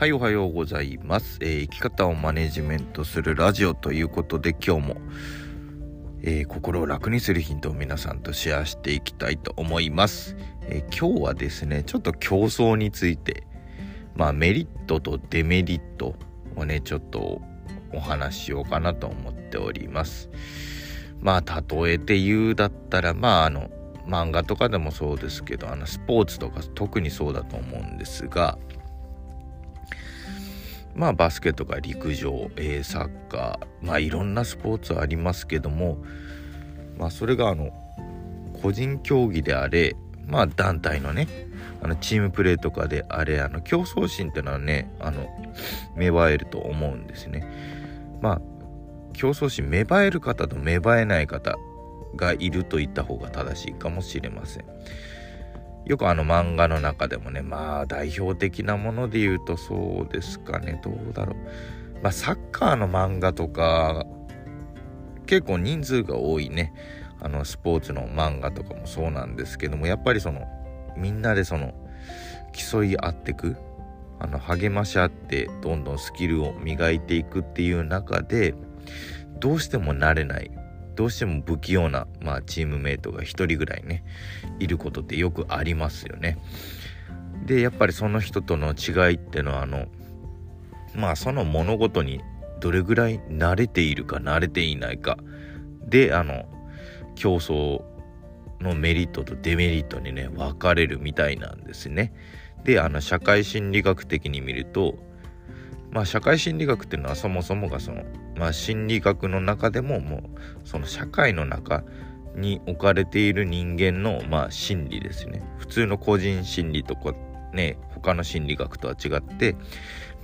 はい、おはようございます、生き方をマネジメントするラジオということで、今日も、心を楽にするヒントを皆さんとシェアしていきたいと思います、今日はですね、ちょっと競争について、メリットとデメリットをね、ちょっとお話ししようかなと思っております。例えて言うだったら、漫画とかでもそうですけど、スポーツとか特にそうだと思うんですが、バスケとか陸上、サッカー、いろんなスポーツありますけども、それが個人競技であれ、団体のね、チームプレーとかであれ、競争心ってのはね、芽生えると思うんですね。競争心芽生える方と芽生えない方がいると言った方が正しいかもしれません。よく漫画の中でもね、代表的なもので言うと、そうですかね、どうだろう、サッカーの漫画とか結構人数が多いね、スポーツの漫画とかもそうなんですけども、やっぱりみんなで競い合ってく、励まし合ってどんどんスキルを磨いていくっていう中で、どうしても慣れない、どうしても不器用な、チームメイトが一人ぐらいねいることってよくありますよね。で、やっぱりその人との違いってのは、その物事にどれぐらい慣れているか慣れていないかで、競争のメリットとデメリットにね分かれるみたいなんですね。で、社会心理学的に見ると、社会心理学っていうのはそもそもが心理学の中でも、もう社会の中に置かれている人間の心理ですね。普通の個人心理とかね、他の心理学とは違って、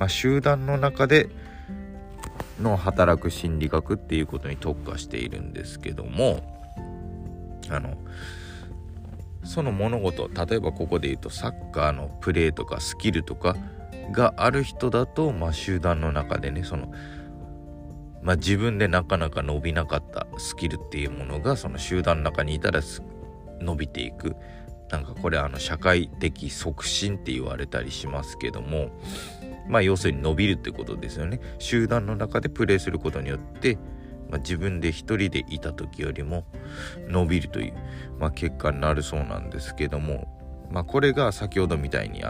集団の中での働く心理学っていうことに特化しているんですけども、その物事、例えばここで言うとサッカーのプレーとかスキルとかがある人だと、集団の中でね、自分でなかなか伸びなかったスキルっていうものが、集団の中にいたら伸びていく。これ社会的促進って言われたりしますけども、要するに伸びるってことですよね。集団の中でプレーすることによって、自分で一人でいた時よりも伸びるという、結果になるそうなんですけども、これが先ほどみたいに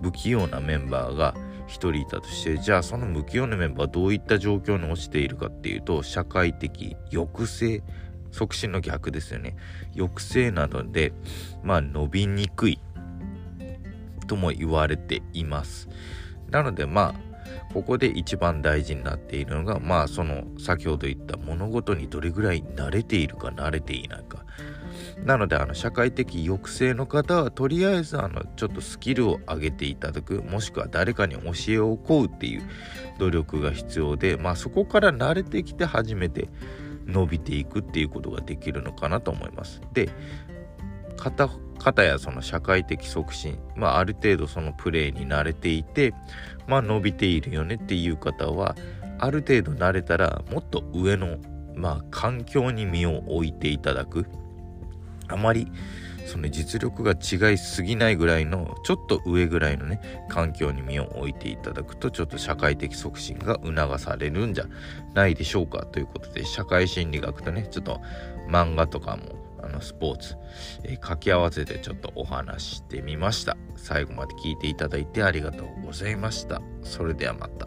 不器用なメンバーが一人いたとして、じゃあその不器用なメンバーはどういった状況に落ちているかっていうと、社会的抑制、促進の逆ですよね、抑制などで伸びにくいとも言われています。なのでここで一番大事になっているのが、先ほど言った物事にどれぐらい慣れているか慣れていないか。なので社会的抑制の方は、とりあえずちょっとスキルを上げていただく、もしくは誰かに教えを請うっていう努力が必要で、そこから慣れてきて初めて伸びていくっていうことができるのかなと思います。で、方や社会的促進、ある程度プレーに慣れていて、伸びているよねっていう方は、ある程度慣れたらもっと上の、環境に身を置いていただく、あまり実力が違いすぎないぐらいの、ちょっと上ぐらいのね環境に身を置いていただくと、ちょっと社会的促進が促されるんじゃないでしょうかということで、社会心理学とね、ちょっと漫画とかもスポーツ、掛け合わせてちょっとお話してみました。最後まで聞いていただいてありがとうございました。それではまた。